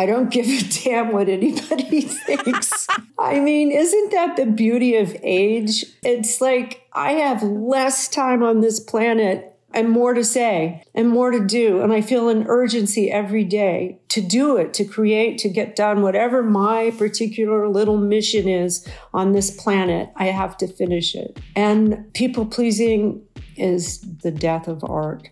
I don't give a damn what anybody thinks. I mean, isn't that the beauty of age? It's like I have less time on this planet and more to say and more to do. And I feel an urgency every day to do it, to create, to get done whatever my particular little mission is on this planet. I have to finish it. And people pleasing is the death of art.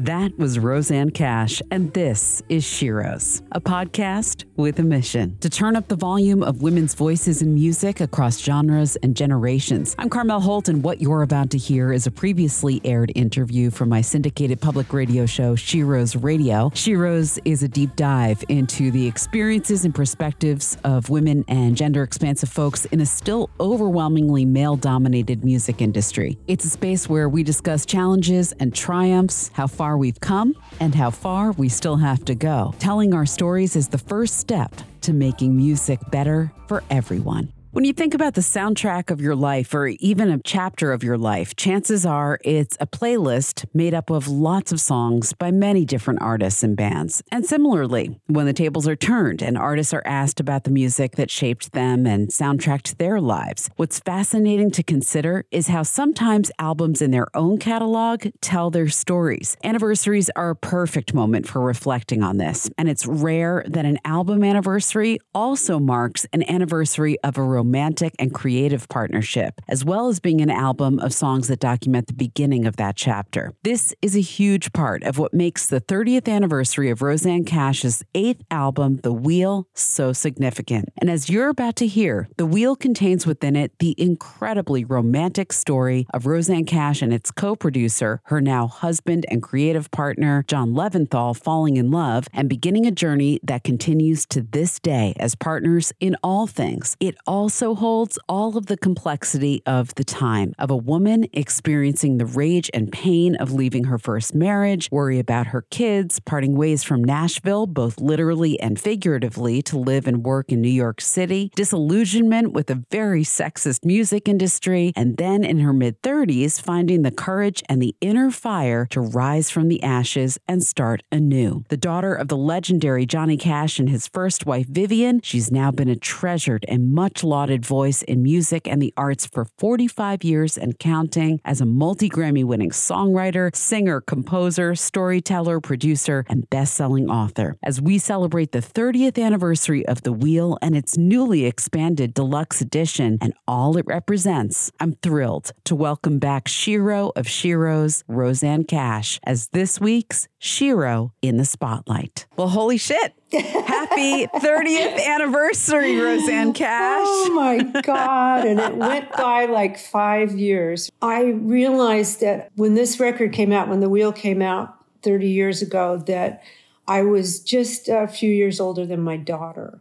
That was Rosanne Cash, and this is SheRoes, a podcast with a mission to turn up the volume of women's voices in music across genres and generations. I'm Carmel Holt, and what you're about to hear is a previously aired interview from my syndicated public radio show, SheRoes Radio. SheRoes is a deep dive into the experiences and perspectives of women and gender-expansive folks in a still overwhelmingly male-dominated music industry. It's a space where we discuss challenges and triumphs, how far we've come and how far we still have to go. Telling our stories is the first step to making music better for everyone. When you think about the soundtrack of your life or even a chapter of your life, chances are it's a playlist made up of lots of songs by many different artists and bands. And similarly, when the tables are turned and artists are asked about the music that shaped them and soundtracked their lives, what's fascinating to consider is how sometimes albums in their own catalog tell their stories. Anniversaries are a perfect moment for reflecting on this, and it's rare that an album anniversary also marks an anniversary of a romantic and creative partnership, as well as being an album of songs that document the beginning of that chapter. This is a huge part of what makes the 30th anniversary of Rosanne Cash's 8th album, The Wheel, so significant. And as you're about to hear, The Wheel contains within it the incredibly romantic story of Rosanne Cash and its co-producer, her now husband and creative partner, John Leventhal, falling in love and beginning a journey that continues to this day as partners in all things. It also holds all of the complexity of the time of a woman experiencing the rage and pain of leaving her first marriage, worry about her kids, parting ways from Nashville, both literally and figuratively, to live and work in New York City, disillusionment with a very sexist music industry, and then in her mid-30s, finding the courage and the inner fire to rise from the ashes and start anew. The daughter of the legendary Johnny Cash and his first wife, Vivian, she's now been a treasured and much loved voice in music and the arts for 45 years and counting as a multi-Grammy-winning songwriter, singer, composer, storyteller, producer, and best-selling author. As we celebrate the 30th anniversary of The Wheel and its newly expanded deluxe edition and all it represents, I'm thrilled to welcome back Shiro of Shiro's, Rosanne Cash, as this week's Shiro in the Spotlight. Well, holy shit. Happy 30th anniversary, Rosanne Cash. Oh, my God. And it went by like 5 years. I realized that when this record came out, when The Wheel came out 30 years ago, that I was just a few years older than my daughter.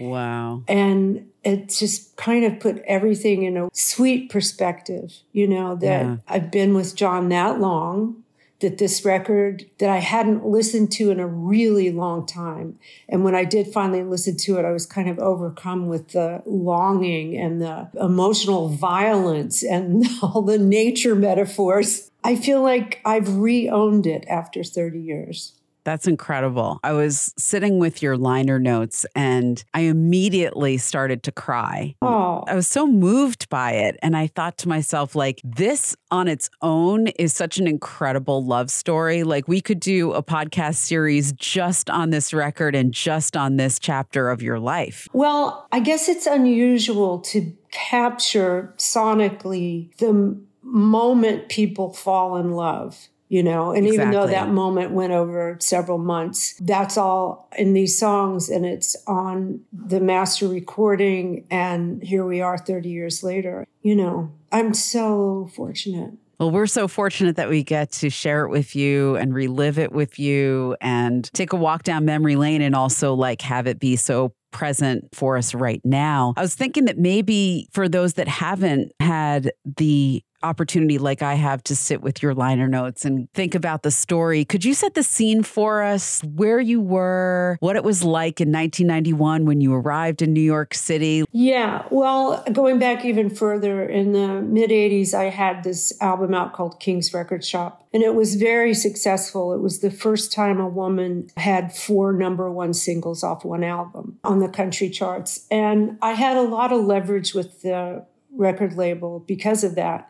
Wow. And it just kind of put everything in a sweet perspective, you know, that I've been with John that long, that this record that I hadn't listened to in a really long time. And when I did finally listen to it, I was kind of overcome with the longing and the emotional violence and all the nature metaphors. I feel like I've re-owned it after 30 years. That's incredible. I was sitting with your liner notes and I immediately started to cry. Oh. I was so moved by it. And I thought to myself, like, this on its own is such an incredible love story. Like, we could do a podcast series just on this record and just on this chapter of your life. Well, I guess it's unusual to capture sonically the moment people fall in love. You know, and exactly. Even though that moment went over several months, that's all in these songs and it's on the master recording. And here we are 30 years later. You know, I'm so fortunate. Well, we're so fortunate that we get to share it with you and relive it with you and take a walk down memory lane and also like have it be so present for us right now. I was thinking that maybe for those that haven't had the opportunity like I have to sit with your liner notes and think about the story. Could you set the scene for us, where you were, what it was like in 1991 when you arrived in New York City? Yeah, well, going back even further, in the mid-'80s, I had this album out called King's Record Shop, and it was very successful. It was the first time a woman had 4 #1 singles off one album on the country charts. And I had a lot of leverage with the record label because of that.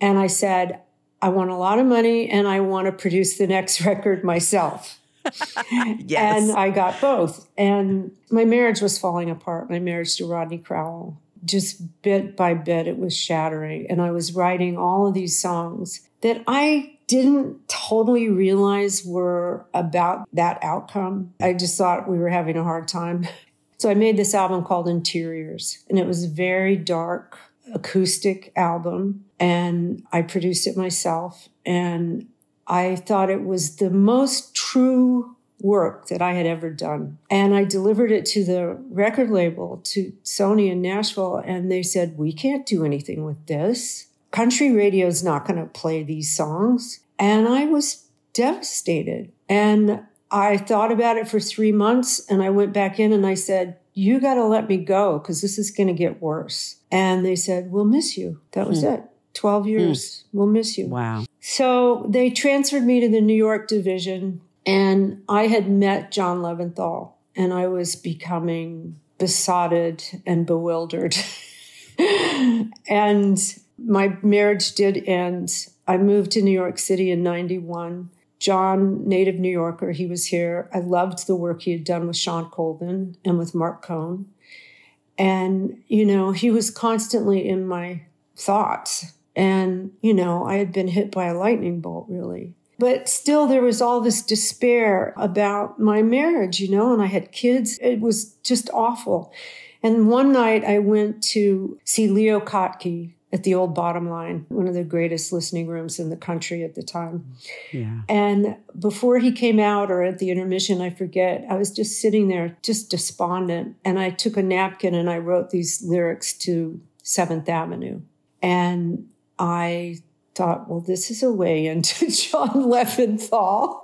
And I said, I want a lot of money and I want to produce the next record myself. Yes. And I got both. And my marriage was falling apart. My marriage to Rodney Crowell, just bit by bit, it was shattering. And I was writing all of these songs that I didn't totally realize were about that outcome. I just thought we were having a hard time. So I made this album called Interiors, and it was a very dark acoustic album, and I produced it myself. And I thought it was the most true work that I had ever done. And I delivered it to the record label, to Sony in Nashville, and they said, we can't do anything with this. Country radio is not going to play these songs. And I was devastated. And I thought about it for 3 months, and I went back in and I said, you got to let me go because this is going to get worse. And they said, we'll miss you. That was it. 12 years. We'll miss you. Wow. So they transferred me to the New York division, and I had met John Leventhal, and I was becoming besotted and bewildered. And my marriage did end. I moved to New York City in 91. John, native New Yorker, he was here. I loved the work he had done with Shawn Colvin and with Mark Cohn. And, you know, he was constantly in my thoughts. And, you know, I had been hit by a lightning bolt, really. But still, there was all this despair about my marriage, you know, and I had kids. It was just awful. And one night I went to see Leo Kotke at the old Bottom Line, one of the greatest listening rooms in the country at the time. Yeah. And before he came out, or at the intermission, I forget, I was just sitting there, just despondent. And I took a napkin and I wrote these lyrics to 7th Avenue. And I thought, well, this is a way into John Leventhal.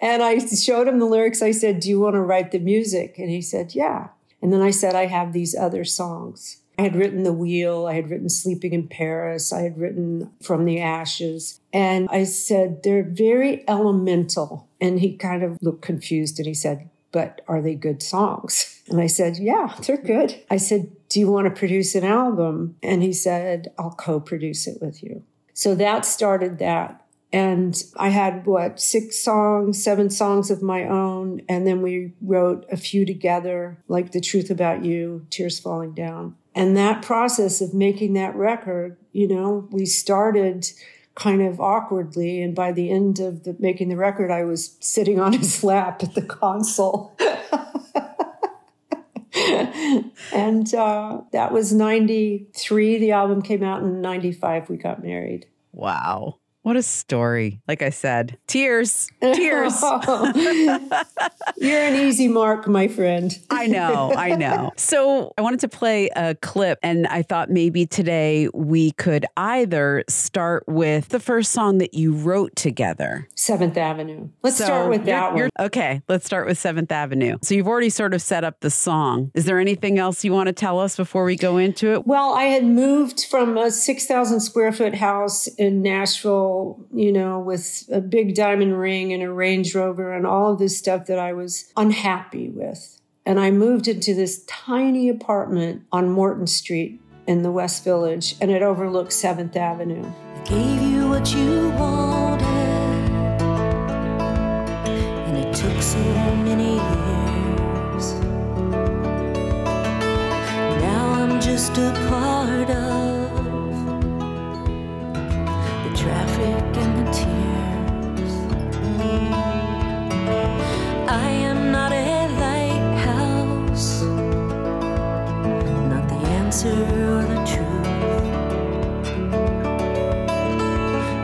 And I showed him the lyrics. I said, do you want to write the music? And he said, yeah. And then I said, I have these other songs. I had written The Wheel, I had written Sleeping in Paris, I had written From the Ashes. And I said, they're very elemental. And he kind of looked confused and he said, but are they good songs? And I said, yeah, they're good. I said, do you want to produce an album? And he said, I'll co-produce it with you. So that started that. And I had, 6 songs, 7 songs of my own. And then we wrote a few together, like The Truth About You, Tears Falling Down. And that process of making that record, you know, we started kind of awkwardly. And by the end of making the record, I was sitting on his lap at the console. And that was 93. The album came out in 95. We got married. Wow. What a story. Like I said, tears. Oh, you're an easy mark, my friend. I know. So I wanted to play a clip, and I thought maybe today we could either start with the first song that you wrote together. 7th Avenue. Let's start with that one. Okay, let's start with 7th Avenue. So you've already sort of set up the song. Is there anything else you want to tell us before we go into it? Well, I had moved from a 6,000 square foot house in Nashville, you know, with a big diamond ring and a Range Rover and all of this stuff that I was unhappy with. And I moved into this tiny apartment on Morton Street in the West Village, and it overlooked 7th Avenue. I gave you what you wanted, and it took so many years. Now I'm just a part of traffic and the tears. I am not a lighthouse, not the answer or the truth.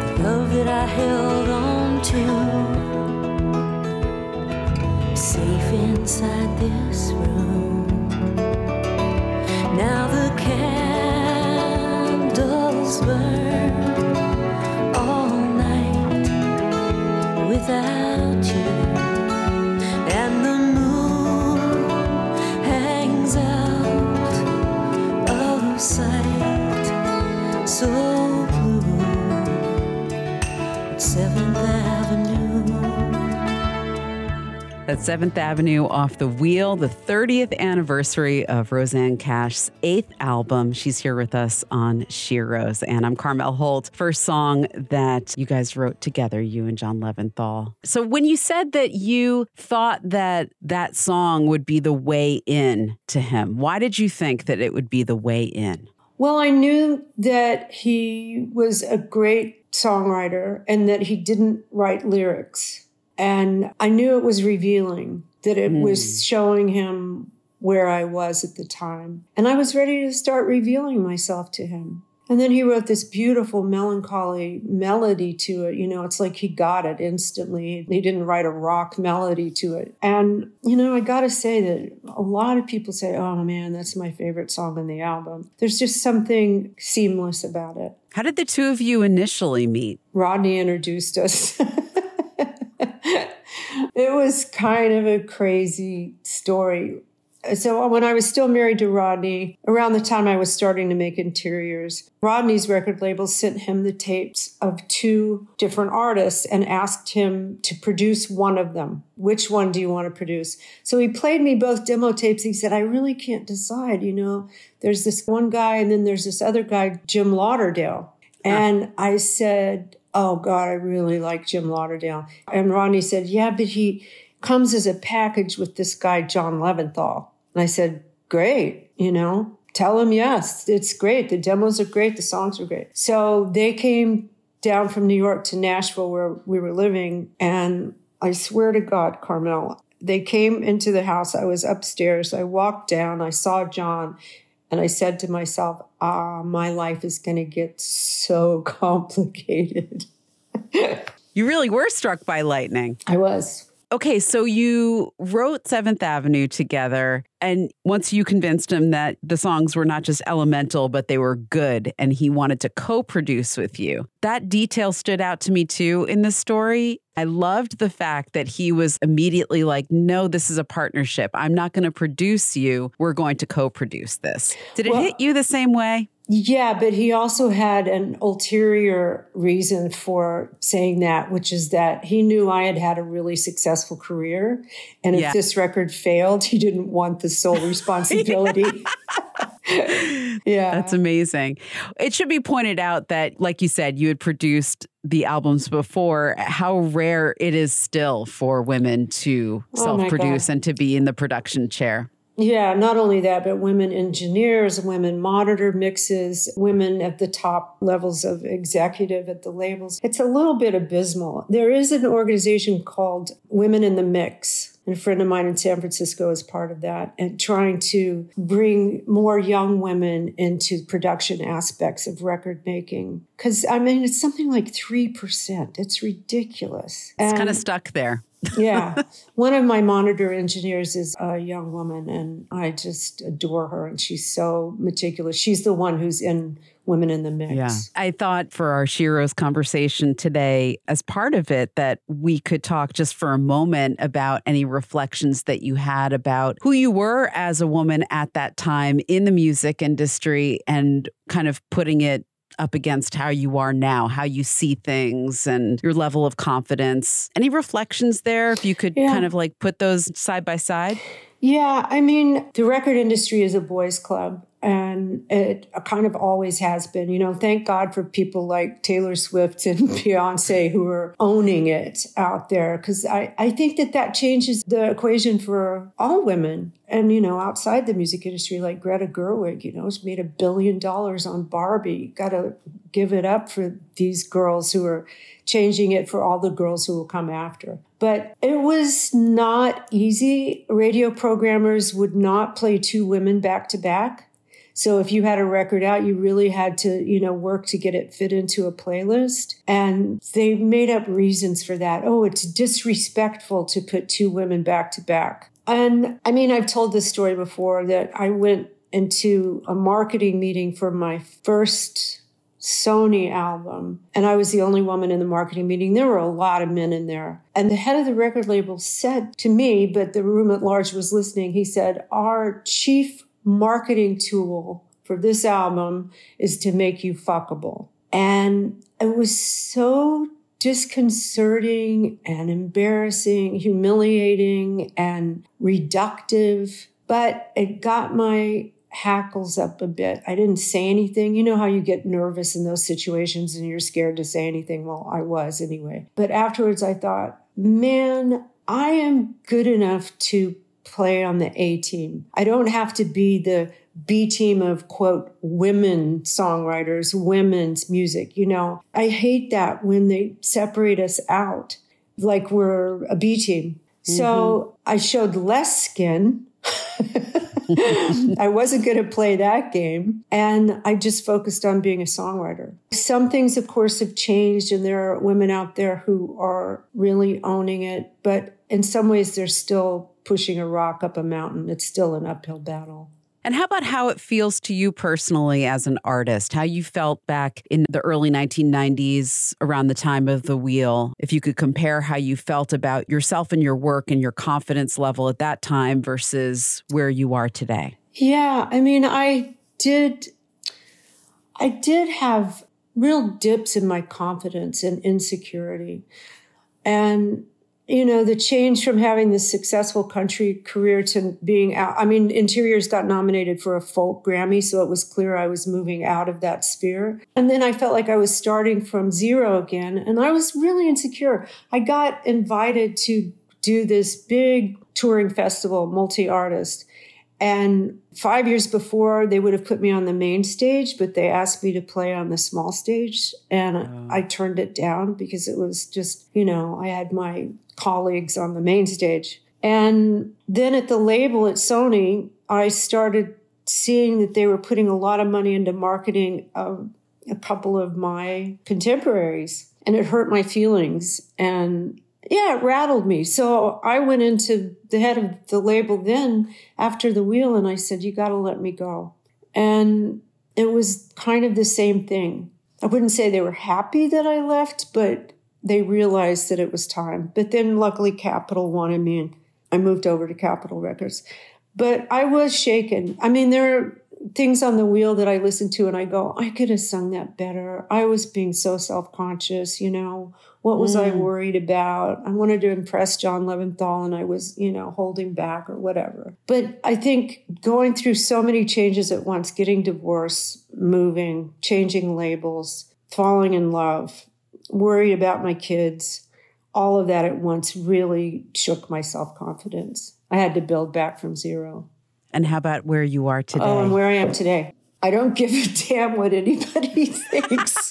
The love that I held on to, safe inside this room. Now the candles burn. without you, and the moon hangs out of sight, so blue, 7th Avenue. That's 7th Avenue off The Wheel, the 30th anniversary of Rosanne Cash's 8th album. She's here with us on SheRoes, and I'm Carmel Holt. First song that you guys wrote together, you and John Leventhal. So when you said that you thought that that song would be the way in to him, why did you think that it would be the way in? Well, I knew that he was a great songwriter and that he didn't write lyrics. And I knew it was revealing, that it was showing him where I was at the time. And I was ready to start revealing myself to him. And then he wrote this beautiful melancholy melody to it. You know, it's like he got it instantly. He didn't write a rock melody to it. And, you know, I got to say that a lot of people say, oh, man, that's my favorite song on the album. There's just something seamless about it. How did the two of you initially meet? Rodney introduced us. It was kind of a crazy story. So when I was still married to Rodney, around the time I was starting to make interiors, Rodney's record label sent him the tapes of two different artists and asked him to produce one of them. Which one do you want to produce? So he played me both demo tapes. He said, I really can't decide, you know. There's this one guy and then there's this other guy, Jim Lauderdale. And I said, oh, God, I really like Jim Lauderdale. And Rodney said, yeah, but he comes as a package with this guy, John Leventhal. And I said, great, you know, tell him yes, it's great. The demos are great. The songs are great. So they came down from New York to Nashville where we were living. And I swear to God, Carmel, they came into the house. I was upstairs. I walked down. I saw John. And I said to myself, my life is going to get so complicated. You really were struck by lightning. I was. Okay, so you wrote 7th Avenue together, and once you convinced him that the songs were not just elemental, but they were good, and he wanted to co-produce with you. That detail stood out to me, too, in the story. I loved the fact that he was immediately like, no, this is a partnership. I'm not going to produce you. We're going to co-produce this. Did it hit you the same way? Yeah, but he also had an ulterior reason for saying that, which is that he knew I had had a really successful career. And if this record failed, he didn't want the sole responsibility. Yeah. That's amazing. It should be pointed out that, like you said, you had produced the albums before. How rare it is still for women to self-produce and to be in the production chair. Yeah, not only that, but women engineers, women monitor mixes, women at the top levels of executive at the labels. It's a little bit abysmal. There is an organization called Women in the Mix, and a friend of mine in San Francisco is part of that, and trying to bring more young women into production aspects of record making. Because, I mean, it's something like 3%. It's ridiculous. It's kind of stuck there. Yeah. One of my monitor engineers is a young woman, and I just adore her. And she's so meticulous. She's the one who's in Women in the Mix. Yeah. I thought for our SheRoes conversation today, as part of it, that we could talk just for a moment about any reflections that you had about who you were as a woman at that time in the music industry and kind of putting it up against how you are now, how you see things and your level of confidence. Any reflections there, if you could kind of like put those side by side? Yeah, I mean, the record industry is a boys' club, and it kind of always has been. You know, thank God for people like Taylor Swift and Beyoncé who are owning it out there, because I think that that changes the equation for all women. And, you know, outside the music industry, like Greta Gerwig, you know, has made $1 billion on Barbie. Got to give it up for these girls who are changing it for all the girls who will come after. But it was not easy. Radio programmers would not play two women back to back. So if you had a record out, you really had to, you know, work to get it fit into a playlist. And they made up reasons for that. Oh, it's disrespectful to put two women back to back. And I mean, I've told this story before that I went into a marketing meeting for my first Sony album, and I was the only woman in the marketing meeting. There were a lot of men in there. And the head of the record label said to me, but the room at large was listening, he said, our chief marketing tool for this album is to make you fuckable. And it was so disconcerting and embarrassing, humiliating and reductive, but it got my hackles up a bit. I didn't say anything. You know how you get nervous in those situations and you're scared to say anything? Well, I was anyway. But afterwards I thought, man, I am good enough to play on the A team. I don't have to be the B team of, quote, women songwriters, women's music. You know, I hate that when they separate us out like we're a B team. Mm-hmm. So I showed less skin. I wasn't going to play that game. And I just focused on being a songwriter. Some things, of course, have changed, and there are women out there who are really owning it. But in some ways, they're still pushing a rock up a mountain. It's still an uphill battle. And how about how it feels to you personally as an artist, how you felt back in the early 1990s around the time of The Wheel? If you could compare how you felt about yourself and your work and your confidence level at that time versus where you are today. Yeah, I mean, I did have real dips in my confidence and insecurity. And you know, the change from having this successful country career to being out. I mean, Interiors got nominated for a folk Grammy, so it was clear I was moving out of that sphere. And then I felt like I was starting from zero again, and I was really insecure. I got invited to do this big touring festival, multi-artist. And 5 years before, they would have put me on the main stage, but they asked me to play on the small stage. And I turned it down because it was just, you know, I had my colleagues on the main stage. And then at the label at Sony, I started seeing that they were putting a lot of money into marketing of a couple of my contemporaries. And it hurt my feelings. And yeah, it rattled me. So I went into the head of the label then after The Wheel, and I said, you got to let me go. And it was kind of the same thing. I wouldn't say they were happy that I left, but they realized that it was time. But then luckily Capitol wanted me, and I moved over to Capitol Records. But I was shaken. I mean, there are things on The Wheel that I listen to and I go, I could have sung that better. I was being so self-conscious, you know. What was I worried about? I wanted to impress John Leventhal and I was, you know, holding back or whatever. But I think going through so many changes at once, getting divorced, moving, changing labels, falling in love, worried about my kids, all of that at once really shook my self-confidence. I had to build back from zero. And how about where you are today? Oh, and where I am today. I don't give a damn what anybody thinks.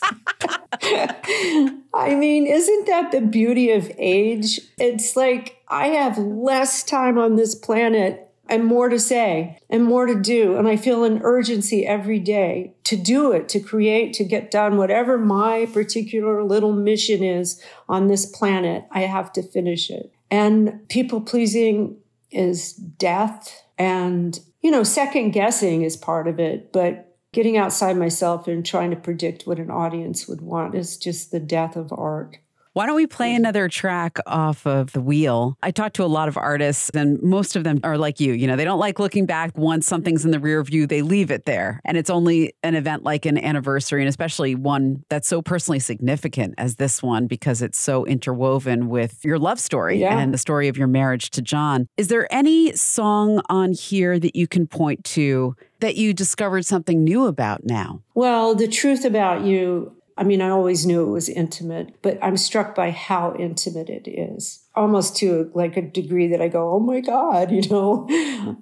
I mean, isn't that the beauty of age? It's like I have less time on this planet and more to say and more to do. And I feel an urgency every day to do it, to create, to get done whatever my particular little mission is on this planet. I have to finish it. And people pleasing is death. And, you know, second guessing is part of it, but getting outside myself and trying to predict what an audience would want is just the death of art. Why don't we play another track off of The Wheel? I talk to a lot of artists, and most of them are like you. You know, they don't like looking back. Once something's in the rear view, they leave it there. And it's only an event like an anniversary, and especially one that's so personally significant as this one, because it's so interwoven with your love story and the story of your marriage to John. Is there any song on here that you can point to that you discovered something new about now? Well, The Truth About You, I mean, I always knew it was intimate, but I'm struck by how intimate it is, almost to like a degree that I go, oh my God, you know,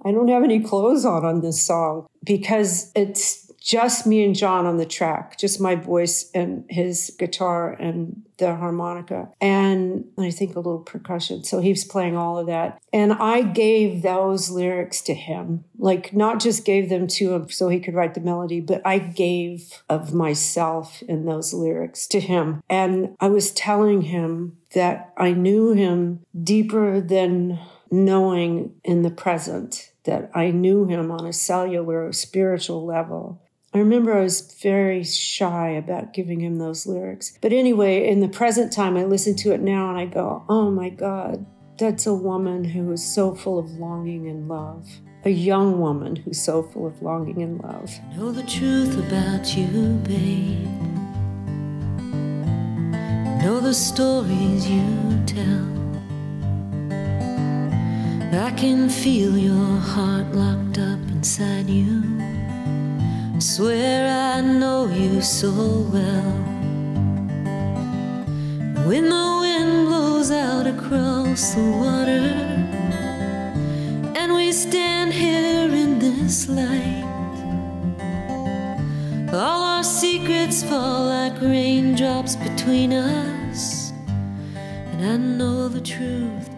I don't have any clothes on this song, because it's just me and John on the track, just my voice and his guitar and the harmonica, and I think a little percussion. So he's playing all of that. And I gave those lyrics to him, like not just gave them to him so he could write the melody, but I gave of myself in those lyrics to him. And I was telling him that I knew him deeper than knowing in the present, that I knew him on a cellular, spiritual level. I remember I was very shy about giving him those lyrics. But anyway, in the present time, I listen to it now and I go, oh my God, that's a woman who is so full of longing and love. A young woman who's so full of longing and love. Know the truth about you, babe. Know the stories you tell. I can feel your heart locked up inside you. I swear I know you so well. When the wind blows out across the water, and we stand here in this light, all our secrets fall like raindrops between us, and I know the truth tonight.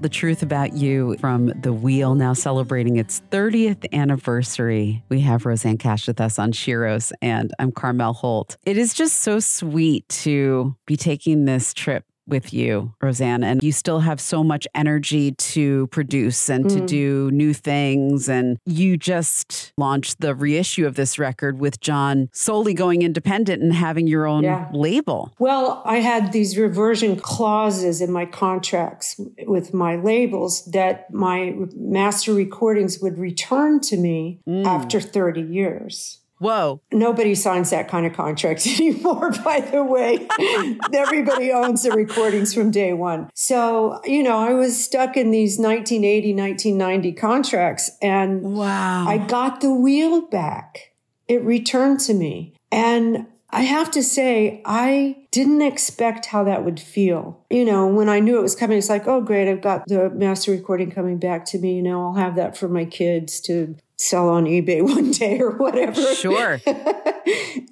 The Truth About You from The Wheel, now celebrating its 30th anniversary. We have Rosanne Cash with us on SheRoes, and I'm Carmel Holt. It is just so sweet to be taking this trip with you, Rosanne, and you still have so much energy to produce and to do new things. And you just launched the reissue of this record with John solely going independent and having your own label. Well, I had these reversion clauses in my contracts with my labels that my master recordings would return to me after 30 years. Whoa. Nobody signs that kind of contract anymore, by the way. Everybody owns the recordings from day one. So, you know, I was stuck in these 1980, 1990 contracts, and I got the Wheel back. It returned to me. And I have to say, I didn't expect how that would feel. You know, when I knew it was coming, it's like, oh, great, I've got the master recording coming back to me. You know, I'll have that for my kids to sell on eBay one day or whatever. Sure.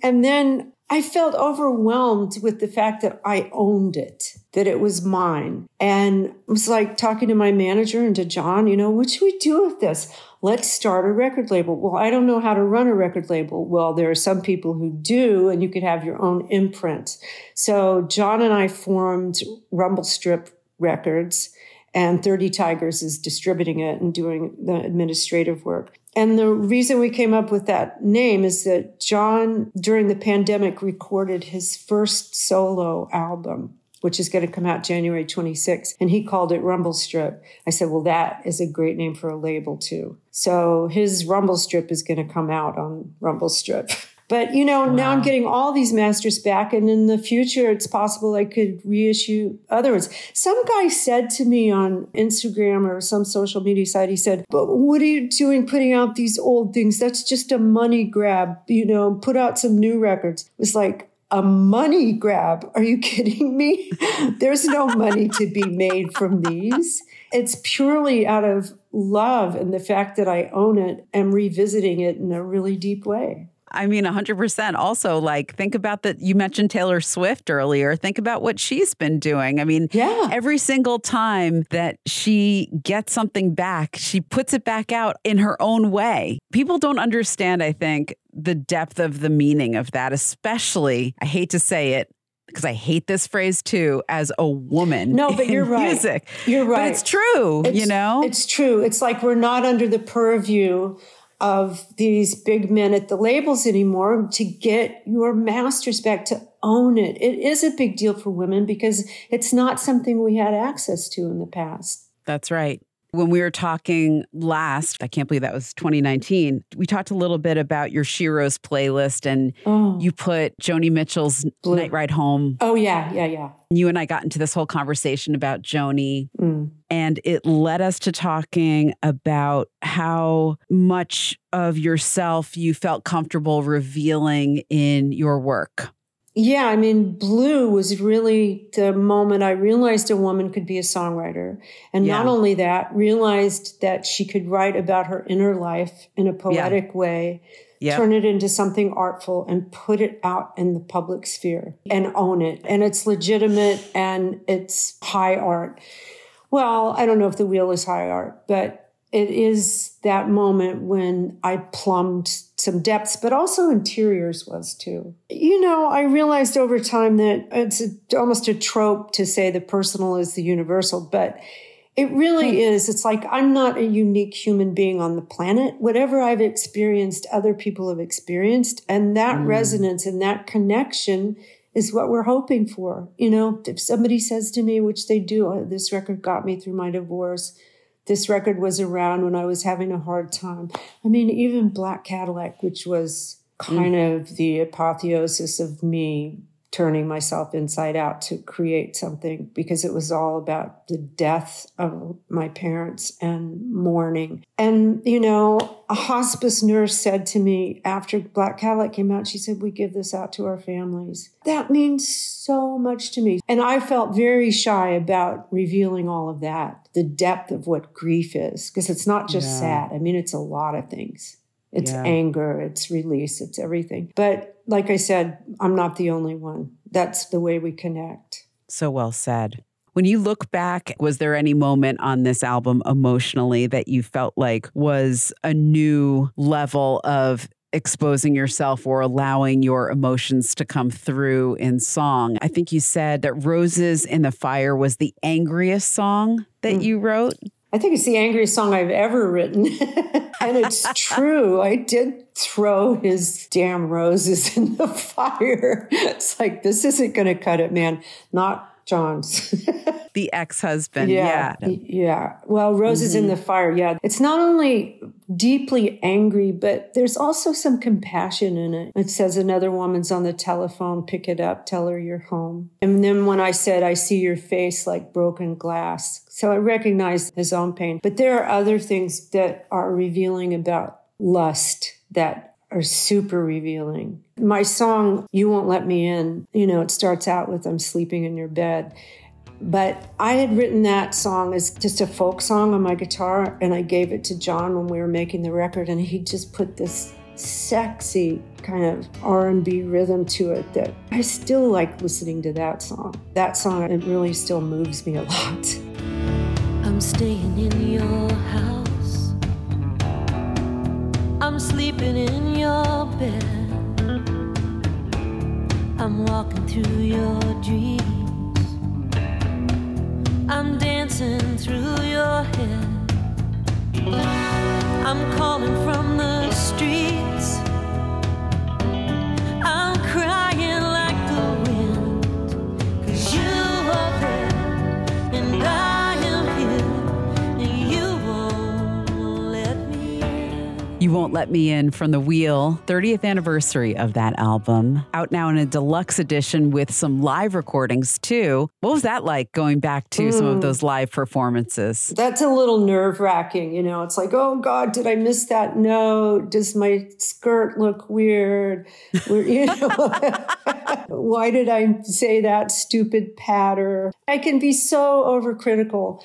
And then I felt overwhelmed with the fact that I owned it, that it was mine. And it was like talking to my manager and to John, you know, what should we do with this? Let's start a record label. Well, I don't know how to run a record label. Well, there are some people who do, and you could have your own imprint. So John and I formed Rumble Strip Records, and 30 Tigers is distributing it and doing the administrative work. And the reason we came up with that name is that John, during the pandemic, recorded his first solo album, which is going to come out January 26th. And he called it Rumble Strip. I said, well, that is a great name for a label too. So his Rumble Strip is going to come out on Rumble Strip. But, you know, now I'm getting all these masters back, and in the future, it's possible I could reissue other ones. Some guy said to me on Instagram or some social media site, he said, but what are you doing putting out these old things? That's just a money grab, you know, put out some new records. It was like, a money grab? Are you kidding me? There's no money to be made from these. It's purely out of love and the fact that I own it and revisiting it in a really deep way. I mean, 100%. Also, like, think about that. You mentioned Taylor Swift earlier. Think about what she's been doing. I mean, every single time that she gets something back, she puts it back out in her own way. People don't understand, I think, the depth of the meaning of that, especially, I hate to say it, because I hate this phrase too, as a woman. No, but you're right. Music. You're right. But it's true, you know? It's true. It's like we're not under the purview of these big men at the labels anymore to get your masters back, to own it. It is a big deal for women because it's not something we had access to in the past. That's right. When we were talking last, I can't believe that was 2019, we talked a little bit about your SheRoes playlist, and you put Joni Mitchell's Night Ride Home. Oh, yeah. You and I got into this whole conversation about Joni, and it led us to talking about how much of yourself you felt comfortable revealing in your work. Yeah, I mean, Blue was really the moment I realized a woman could be a songwriter. And not only that, realized that she could write about her inner life in a poetic way, turn it into something artful, and put it out in the public sphere and own it. And it's legitimate and it's high art. Well, I don't know if The Wheel is high art, but it is that moment when I plumbed some depths, but also Interiors was too. You know, I realized over time that it's almost a trope to say the personal is the universal, but It really is. It's like, I'm not a unique human being on the planet. Whatever I've experienced, other people have experienced. And that resonance and that connection is what we're hoping for. You know, if somebody says to me, which they do, oh, this record got me through my divorce. This record was around when I was having a hard time. I mean, even Black Cadillac, which was kind of the apotheosis of me turning myself inside out to create something, because it was all about the death of my parents and mourning. And, you know, a hospice nurse said to me after Black Cadillac came out, she said, we give this out to our families. That means so much to me. And I felt very shy about revealing all of that, the depth of what grief is, because it's not just sad. I mean, it's a lot of things. It's anger, it's release, it's everything. But like I said, I'm not the only one. That's the way we connect. So well said. When you look back, was there any moment on this album emotionally that you felt like was a new level of exposing yourself or allowing your emotions to come through in song? I think you said that Roses in the Fire was the angriest song that you wrote. I think it's the angriest song I've ever written. And it's true. I did throw his damn roses in the fire. It's like, this isn't going to cut it, man. Not John's. The ex-husband. Yeah. Well, Roses in the Fire. Yeah. It's not only deeply angry, but there's also some compassion in it. It says another woman's on the telephone, pick it up, tell her you're home. And then when I said, I see your face like broken glass. So I recognize his own pain. But there are other things that are revealing about lust that are super revealing. My song, You Won't Let Me In, you know, it starts out with I'm sleeping in your bed. But I had written that song as just a folk song on my guitar, and I gave it to John when we were making the record, and he just put this sexy kind of R&B rhythm to it that I still like listening to that song. That song, it really still moves me a lot. I'm staying in your house. I'm sleeping in your bed. I'm walking through your dreams. I'm dancing through your head. I'm calling from the streets. I'm crying like the wind. 'Cause you are there and I am here, and you won't let me in. You Won't Let Me In from The Wheel, 30th anniversary of that album. Out now in a deluxe edition with some live recordings too. What was that like, going back to some of those live performances? That's a little nerve-wracking, you know. It's like, oh God, did I miss that note? Does my skirt look weird? You know, why did I say that stupid patter? I can be so overcritical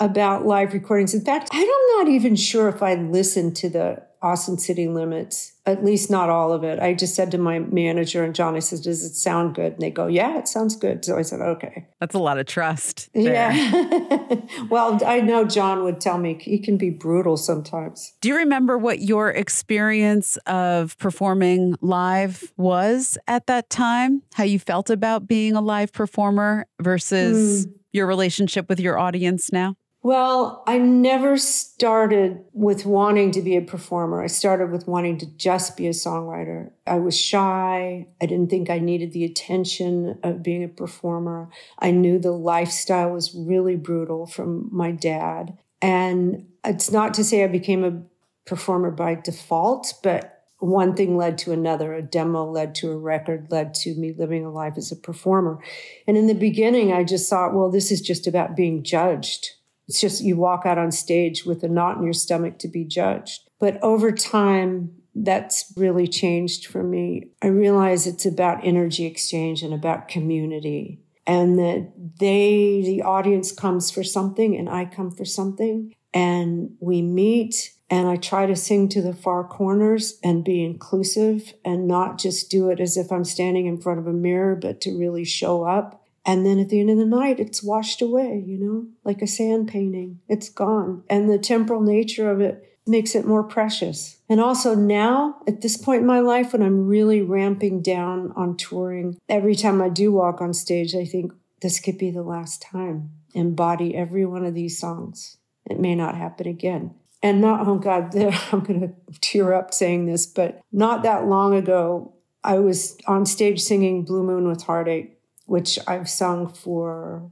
about live recordings. In fact, I'm not even sure if I listened to the Austin City Limits, at least not all of it. I just said to my manager and John, I said, does it sound good? And they go, yeah, it sounds good. So I said, okay. That's a lot of trust there. Yeah. Well, I know John would tell me he can be brutal sometimes. Do you remember what your experience of performing live was at that time? How you felt about being a live performer versus your relationship with your audience now? Well, I never started with wanting to be a performer. I started with wanting to just be a songwriter. I was shy. I didn't think I needed the attention of being a performer. I knew the lifestyle was really brutal from my dad. And it's not to say I became a performer by default, but one thing led to another. A demo led to a record, led to me living a life as a performer. And in the beginning, I just thought, well, this is just about being judged. It's just you walk out on stage with a knot in your stomach to be judged. But over time, that's really changed for me. I realize it's about energy exchange and about community, and that the audience comes for something and I come for something, and we meet. And I try to sing to the far corners and be inclusive and not just do it as if I'm standing in front of a mirror, but to really show up. And then at the end of the night, it's washed away, you know, like a sand painting. It's gone. And the temporal nature of it makes it more precious. And also now, at this point in my life, when I'm really ramping down on touring, every time I do walk on stage, I think this could be the last time. embody every one of these songs. It may not happen again. And not, oh God, I'm going to tear up saying this, but not that long ago, I was on stage singing Blue Moon with Heartache, which I've sung for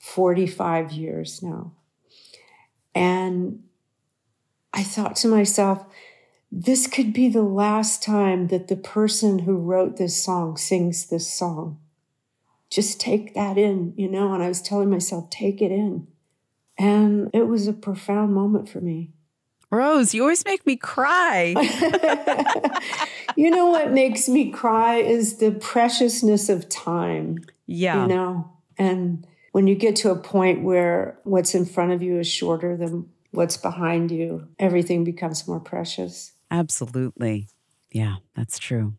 45 years now. And I thought to myself, this could be the last time that the person who wrote this song sings this song. Just take that in, you know? And I was telling myself, take it in. And it was a profound moment for me. Rose, you always make me cry. You know what makes me cry is the preciousness of time. Yeah. You know, and when you get to a point where what's in front of you is shorter than what's behind you, everything becomes more precious. Absolutely. Yeah, that's true.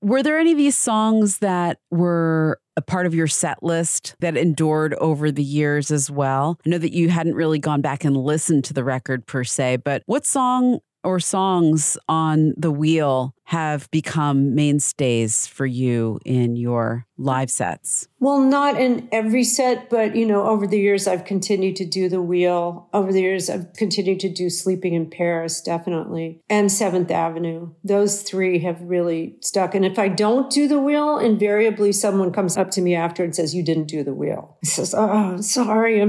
Were there any of these songs that were a part of your set list that endured over the years as well? I know that you hadn't really gone back and listened to the record per se, but what song or songs on The Wheel have become mainstays for you in your live sets? Well, not in every set, but, you know, over the years, I've continued to do The Wheel. Over the years, I've continued to do Sleeping in Paris, definitely, and 7th Avenue. Those three have really stuck. And if I don't do The Wheel, invariably someone comes up to me after and says, you didn't do The Wheel. It says, oh, I'm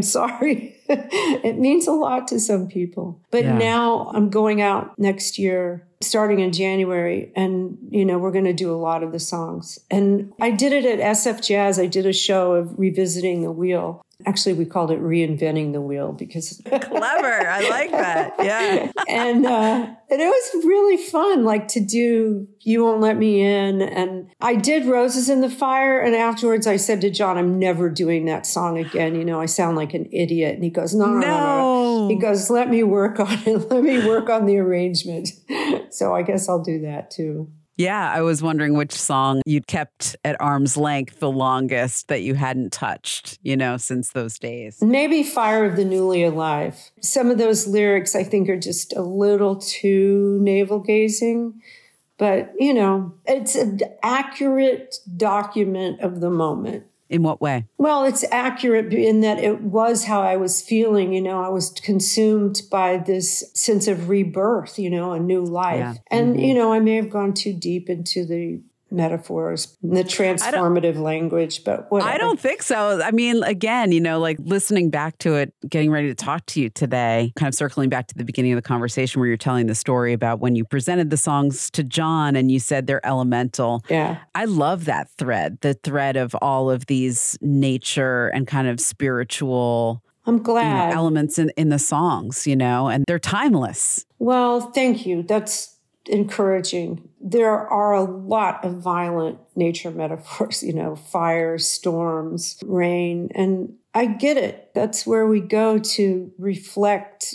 sorry. It means a lot to some people. But now I'm going out next year, starting in January, and, you know, we're going to do a lot of the songs. And I did it at SF Jazz. I did a show of revisiting The Wheel. Actually, we called it Reinventing the Wheel because... Clever. I like that. Yeah. And it was really fun, like to do You Won't Let Me In. And I did Roses in the Fire. And afterwards I said to John, I'm never doing that song again. You know, I sound like an idiot. And he goes, no. He goes, let me work on it. Let me work on the arrangement. So I guess I'll do that too. Yeah, I was wondering which song you'd kept at arm's length the longest that you hadn't touched, you know, since those days. Maybe Fire of the Newly Alive. Some of those lyrics I think are just a little too navel-gazing, but, you know, it's an accurate document of the moment. In what way? Well, it's accurate in that it was how I was feeling. You know, I was consumed by this sense of rebirth, you know, a new life. Yeah. And, you know, I may have gone too deep into the metaphors, the transformative language, but whatever. I don't think so. I mean, again, you know, like listening back to it, getting ready to talk to you today, kind of circling back to the beginning of the conversation where you're telling the story about when you presented the songs to John and you said they're elemental. Yeah. I love that thread, the thread of all of these nature and kind of spiritual, I'm glad, you know, elements in the songs, you know, and they're timeless. Well, thank you. That's encouraging. There are a lot of violent nature metaphors, you know, fire, storms, rain, and I get it. That's where we go to reflect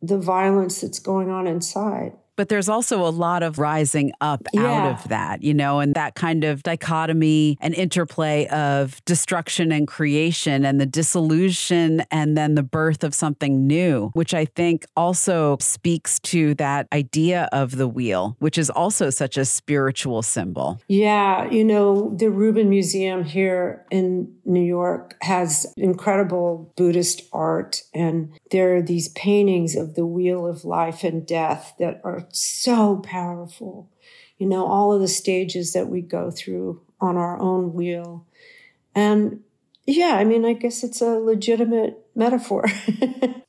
the violence that's going on inside. But there's also a lot of rising up out of that, you know, and that kind of dichotomy and interplay of destruction and creation and the dissolution and then the birth of something new, which I think also speaks to that idea of the wheel, which is also such a spiritual symbol. Yeah. You know, the Rubin Museum here in New York has incredible Buddhist art, and there are these paintings of the wheel of life and death that are so powerful. You know, all of the stages that we go through on our own wheel. And yeah, I mean, I guess it's a legitimate metaphor.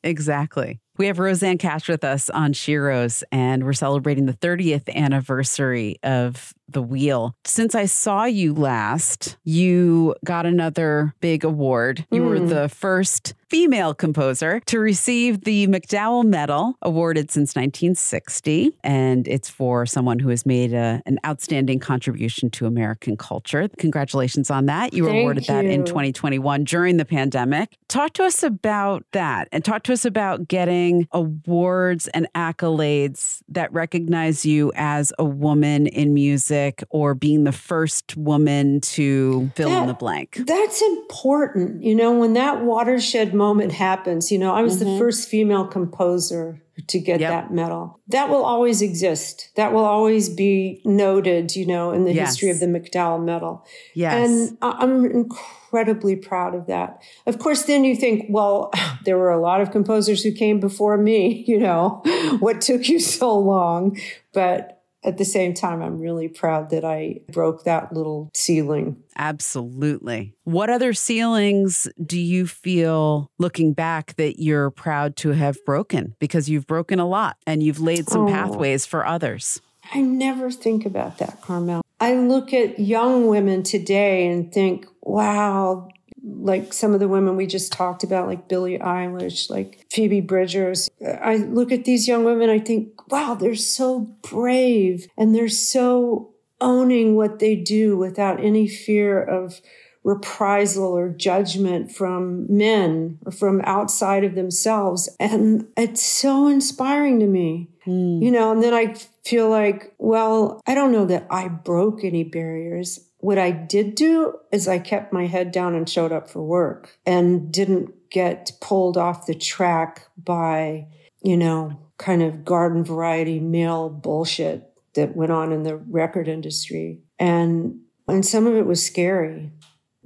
Exactly. We have Rosanne Cash with us on SheRoes, and we're celebrating the 30th anniversary of The Wheel. Since I saw you last, you got another big award. You were the first female composer to receive the McDowell Medal, awarded since 1960. And it's for someone who has made an outstanding contribution to American culture. Congratulations on that. You were awarded that in 2021 during the pandemic. Talk to us about that, and talk to us about getting awards and accolades that recognize you as a woman in music, or being the first woman to fill in the blank. That's important. You know, when that watershed moment happens. You know, I was the first female composer to get that medal. That will always exist. That will always be noted, you know, in the history of the McDowell Medal. Yes. And I'm incredibly proud of that. Of course, then you think, well, there were a lot of composers who came before me, you know, what took you so long? But at the same time, I'm really proud that I broke that little ceiling. Absolutely. What other ceilings do you feel, looking back, that you're proud to have broken? Because you've broken a lot and you've laid some pathways for others. I never think about that, Carmel. I look at young women today and think, wow, like some of the women we just talked about, like Billie Eilish, like Phoebe Bridgers. I look at these young women, I think, wow, they're so brave and they're so owning what they do without any fear of reprisal or judgment from men or from outside of themselves. And it's so inspiring to me, you know, and then I feel like, well, I don't know that I broke any barriers. What I did do is I kept my head down and showed up for work and didn't get pulled off the track by, you know, kind of garden variety male bullshit that went on in the record industry. And some of it was scary,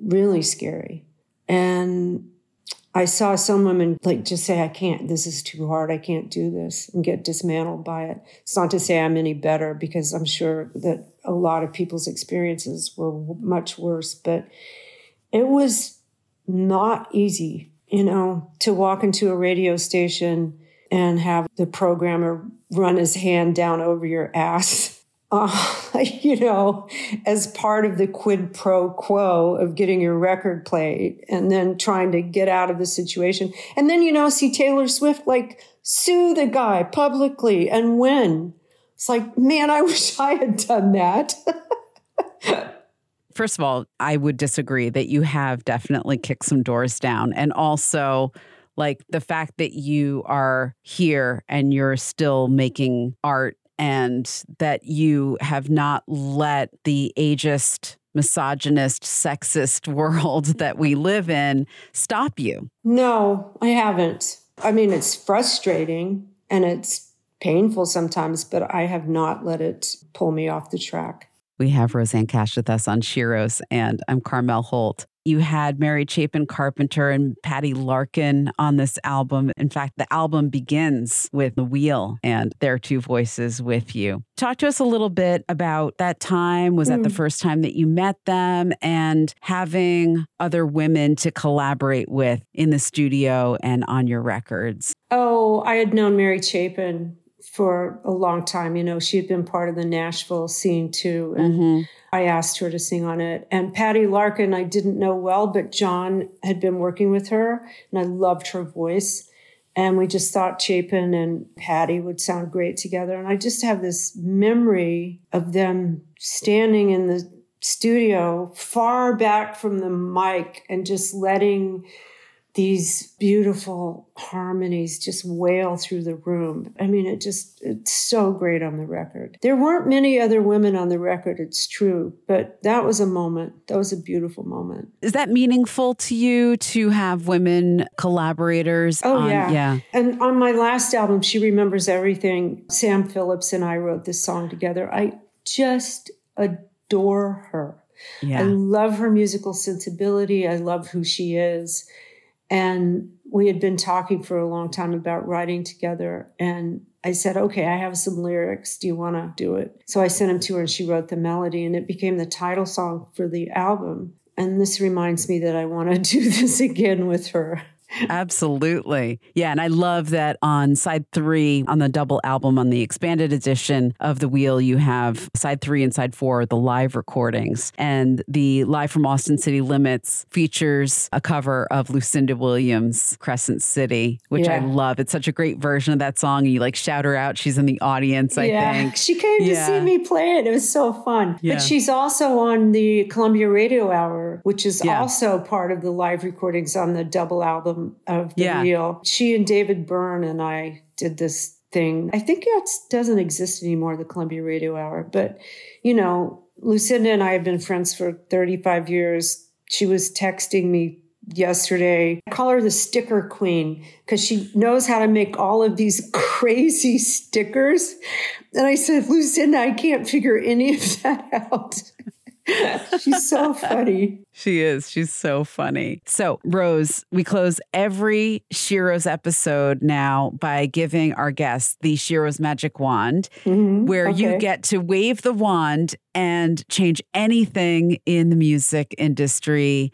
really scary. And I saw some women like just say, I can't, this is too hard. I can't do this, and get dismantled by it. It's not to say I'm any better, because I'm sure that a lot of people's experiences were much worse, but it was not easy, you know, to walk into a radio station and have the programmer run his hand down over your ass. You know, as part of the quid pro quo of getting your record played and then trying to get out of the situation. And then, you know, see Taylor Swift, like, sue the guy publicly and win. It's like, man, I wish I had done that. First of all, I would disagree that you have definitely kicked some doors down. And also, like, the fact that you are here and you're still making art, and that you have not let the ageist, misogynist, sexist world that we live in stop you. No, I haven't. I mean, it's frustrating and it's painful sometimes, but I have not let it pull me off the track. We have Rosanne Cash with us on SheRoes, and I'm Carmel Holt. You had Mary Chapin Carpenter and Patty Larkin on this album. In fact, the album begins with The Wheel and their two voices with you. Talk to us a little bit about that time. Was that the first time that you met them, and having other women to collaborate with in the studio and on your records? Oh, I had known Mary Chapin for a long time. You know, she had been part of the Nashville scene too. And I asked her to sing on it. And Patty Larkin, I didn't know well, but John had been working with her and I loved her voice. And we just thought Chapin and Patty would sound great together. And I just have this memory of them standing in the studio far back from the mic and just letting these beautiful harmonies just wail through the room. I mean, it's so great on the record. There weren't many other women on the record, it's true, but that was a moment. That was a beautiful moment. Is that meaningful to you to have women collaborators? Oh, yeah. And on my last album, She Remembers Everything, Sam Phillips and I wrote this song together. I just adore her. Yeah. I love her musical sensibility. I love who she is. And we had been talking for a long time about writing together. And I said, okay, I have some lyrics. Do you want to do it? So I sent them to her and she wrote the melody, and it became the title song for the album. And this reminds me that I want to do this again with her. Absolutely. Yeah. And I love that on side 3 on the double album, on the expanded edition of The Wheel, you have side 3 and side 4, the live recordings. And the Live from Austin City Limits features a cover of Lucinda Williams' Crescent City, which I love. It's such a great version of that song. And you like shout her out. She's in the audience, I think. She came to see me play it. It was so fun. Yeah. But she's also on the Columbia Radio Hour, which is also part of the live recordings on the double album of The Wheel. She and David Byrne and I did this thing. I think it doesn't exist anymore, the Columbia Radio Hour. But, you know, Lucinda and I have been friends for 35 years. She was texting me yesterday. I call her the sticker queen because she knows how to make all of these crazy stickers. And I said, Lucinda, I can't figure any of that out. She's so funny. She is. She's so funny. So, Rose, we close every SheRoes episode now by giving our guests the SheRoes Magic Wand, where you get to wave the wand and change anything in the music industry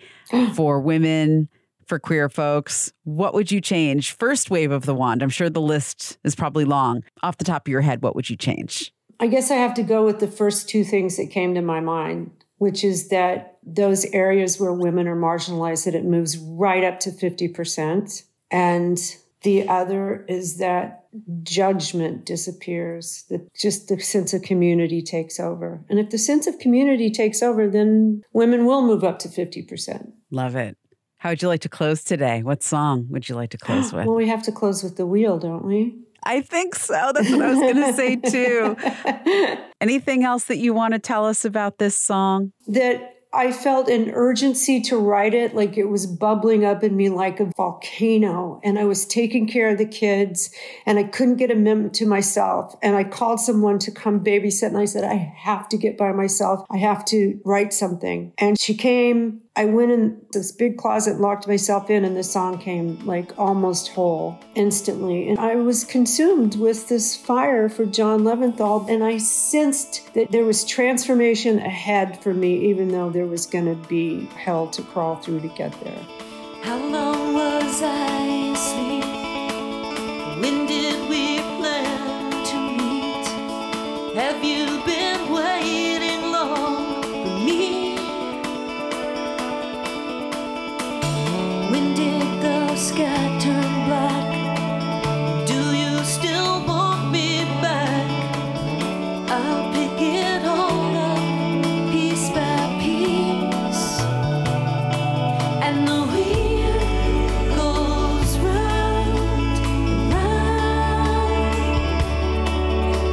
for women, for queer folks. What would you change? First wave of the wand. I'm sure the list is probably long. Off the top of your head, what would you change? I guess I have to go with the first two things that came to my mind, which is that those areas where women are marginalized, that it moves right up to 50%. And the other is that judgment disappears, that just the sense of community takes over. And if the sense of community takes over, then women will move up to 50%. Love it. How would you like to close today? What song would you like to close with? Well, we have to close with The Wheel, don't we? I think so. That's what I was going to say, too. Anything else that you want to tell us about this song? That I felt an urgency to write it, like it was bubbling up in me like a volcano. And I was taking care of the kids and I couldn't get a minute to myself. And I called someone to come babysit. And I said, I have to get by myself. I have to write something. And she came. I went in this big closet, locked myself in, and the song came like almost whole instantly. And I was consumed with this fire for John Leventhal. And I sensed that there was transformation ahead for me, even though there was going to be hell to crawl through to get there. How long was I asleep? When did we plan to meet? Have you been waiting long for me? When did the sky turn black? Do you still want me back? I'll pick it all up piece by piece, and the wheel goes round and round,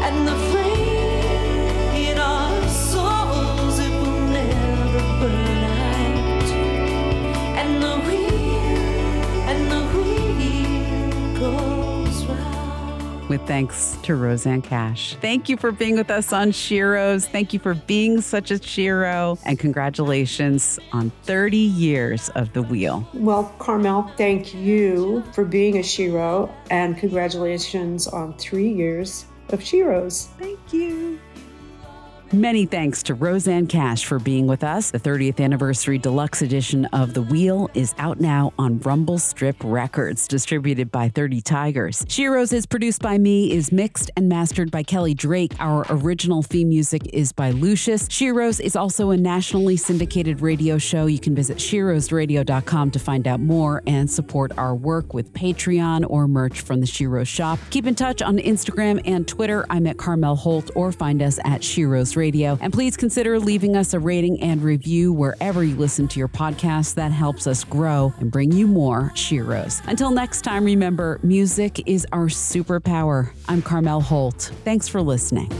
and the flame in our souls, it will never burn out, and the wheel. With thanks to Rosanne Cash. Thank you for being with us on SheRoes. Thank you for being such a Shero. And congratulations on 30 years of The Wheel. Well, Carmel, thank you for being a Shero. And congratulations on 3 years of SheRoes. Thank you. Many thanks to Rosanne Cash for being with us. The 30th anniversary deluxe edition of The Wheel is out now on Rumble Strip Records, distributed by 30 Tigers. SheRoes is produced by me, is mixed and mastered by Kelly Drake. Our original theme music is by Lucius. SheRoes is also a nationally syndicated radio show. You can visit SheRoesRadio.com to find out more and support our work with Patreon or merch from the SheRoes shop. Keep in touch on Instagram and Twitter. I'm at Carmel Holt, or find us at SheRoes Radio. And please consider leaving us a rating and review wherever you listen to your podcast. That helps us grow and bring you more SheRoes. Until next time, remember, music is our superpower. I'm Carmel Holt. Thanks for listening.